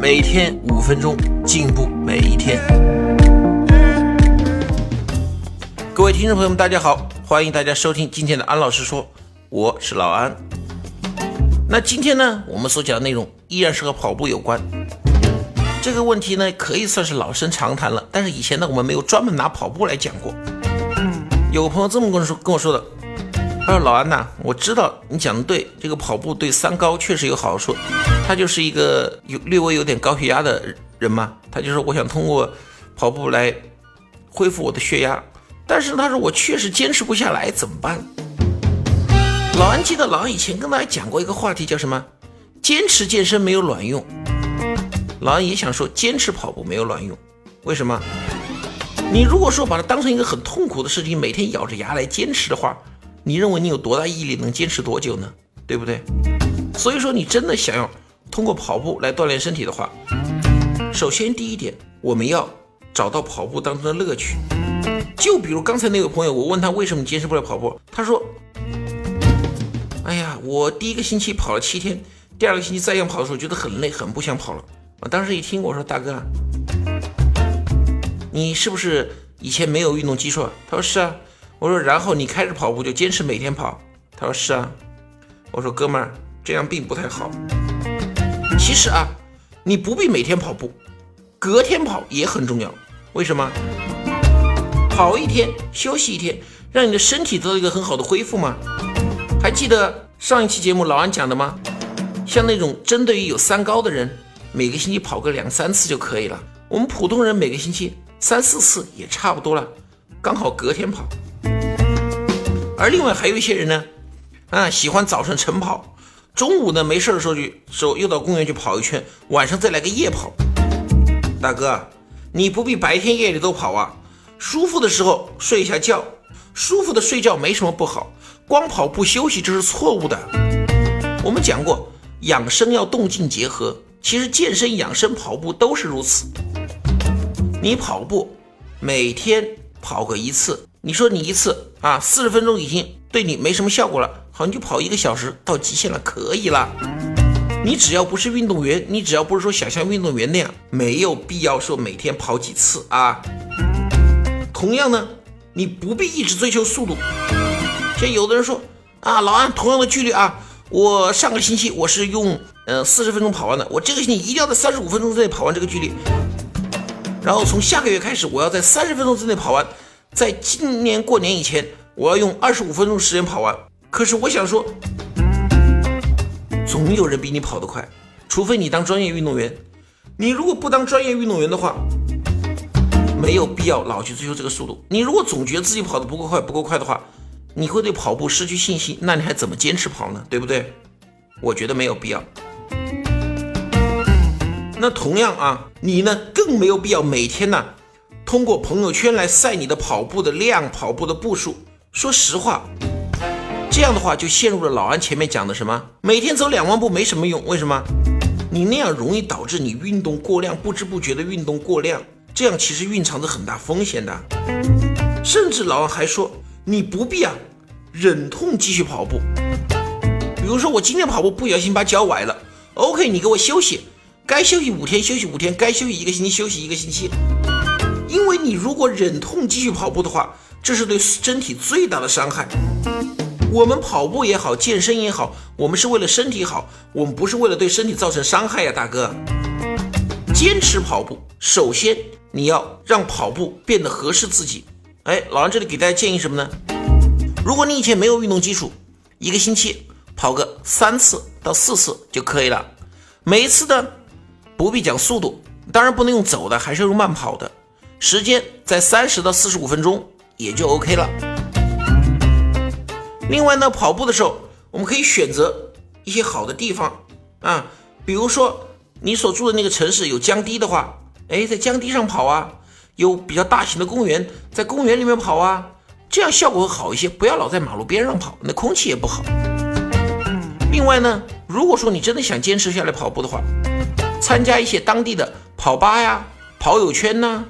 每天5分钟，进步每一天。各位听众朋友们，大家好，欢迎大家收听今天的安老师说，我是老安。那今天呢，我们所讲的内容依然是和跑步有关。这个问题呢，可以算是老生常谈了，但是以前呢，我们没有专门拿跑步来讲过。有朋友这么跟我说的，他说老安呐，我知道你讲的对，这个跑步对三高确实有好处。他就是一个略微有点高血压的人嘛，他就说我想通过跑步来恢复我的血压，但是他说我确实坚持不下来，怎么办？老安记得老安以前跟大家讲过一个话题，叫什么？坚持健身没有卵用。老安也想说坚持跑步没有卵用，为什么？你如果说把它当成一个很痛苦的事情，每天咬着牙来坚持的话，你认为你有多大毅力能坚持多久呢？对不对？所以说你真的想要通过跑步来锻炼身体的话，首先第一点，我们要找到跑步当中的乐趣。就比如刚才那位朋友，我问他为什么坚持不了跑步，他说哎呀，我第一个星期跑了7天，第二个星期再想跑的时候觉得很累，很不想跑了。我当时一听，我说大哥，你是不是以前没有运动基础啊？他说是啊。我说然后你开始跑步就坚持每天跑？他说是啊。我说哥们儿，这样并不太好。其实啊，你不必每天跑步，隔天跑也很重要。为什么？跑一天休息一天，让你的身体得到一个很好的恢复吗？还记得上一期节目老安讲的吗？像那种针对于有三高的人，每个星期跑个2-3次就可以了。我们普通人每个星期3-4次也差不多了，刚好隔天跑。而另外还有一些人呢，喜欢早晨晨跑，中午呢没事的时候又到公园去跑一圈，晚上再来个夜跑。大哥，你不必白天夜里都跑啊，舒服的时候睡一下觉，舒服的睡觉没什么不好，光跑不休息这是错误的。我们讲过，养生要动静结合，其实健身、养生、跑步都是如此。你跑步每天跑个1次，你说你一次40分钟已经对你没什么效果了，好，你就跑1个小时到极限了，可以了。你只要不是运动员，你只要不是说想像运动员那样，没有必要说每天跑几次啊。同样呢，你不必一直追求速度。像有的人说老安，同样的距离啊，我上个星期我是用40分钟跑完的，我这个星期一定要在35分钟之内跑完这个距离，然后从下个月开始我要在30分钟之内跑完，在今年过年以前我要用25分钟时间跑完。可是我想说，总有人比你跑得快，除非你当专业运动员。你如果不当专业运动员的话，没有必要老去追求这个速度。你如果总觉得自己跑得不够快的话，你会对跑步失去信心，那你还怎么坚持跑呢？对不对？我觉得没有必要。那同样啊，你呢更没有必要每天呢通过朋友圈来晒你的跑步的量、跑步的步数。说实话，这样的话就陷入了老安前面讲的什么每天走2万步没什么用。为什么？你那样容易导致你运动过量，不知不觉的运动过量，这样其实蕴藏着很大风险的。甚至老安还说，你不必忍痛继续跑步。比如说我今天跑步不小心把脚崴了 ，OK， 你给我休息，该休息5天休息5天，该休息1个星期休息1个星期。因为你如果忍痛继续跑步的话，这是对身体最大的伤害。我们跑步也好，健身也好，我们是为了身体好，我们不是为了对身体造成伤害呀，大哥。坚持跑步，首先你要让跑步变得合适自己。老安这里给大家建议什么呢？如果你以前没有运动基础，1个星期跑个3次到4次就可以了。每一次呢不必讲速度，当然不能用走的，还是用慢跑的，时间在30到45分钟也就 OK 了。另外呢，跑步的时候我们可以选择一些好的地方比如说你所住的那个城市有江堤的话，哎，在江堤上跑啊，有比较大型的公园，在公园里面跑啊，这样效果会好一些，不要老在马路边上跑，那空气也不好。另外呢，如果说你真的想坚持下来跑步的话，参加一些当地的跑吧呀、跑友圈呐、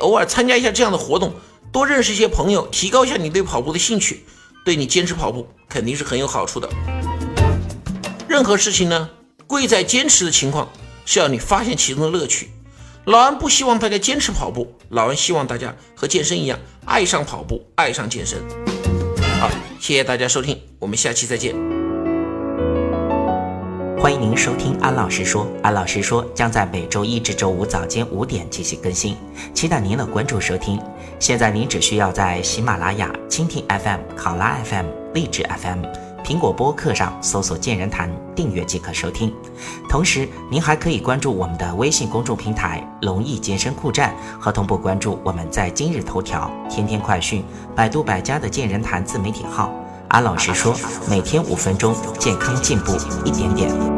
偶尔参加一下这样的活动，多认识一些朋友，提高一下你对跑步的兴趣，对你坚持跑步肯定是很有好处的。任何事情呢，贵在坚持的情况，是要你发现其中的乐趣。老安不希望大家坚持跑步，老安希望大家和健身一样，爱上跑步，爱上健身。好，谢谢大家收听，我们下期再见。欢迎您收听安老师说，安老师说将在每周一至周五早间5点进行更新，期待您的关注收听。现在您只需要在喜马拉雅、蜻蜓 FM、考拉 FM、荔枝 FM、苹果播客上搜索健人谈订阅即可收听。同时您还可以关注我们的微信公众平台龙易健身酷站，和同步关注我们在今日头条、天天快讯、百度百家的健人谈自媒体号。安老师说，每天5分钟，健康进步一点点。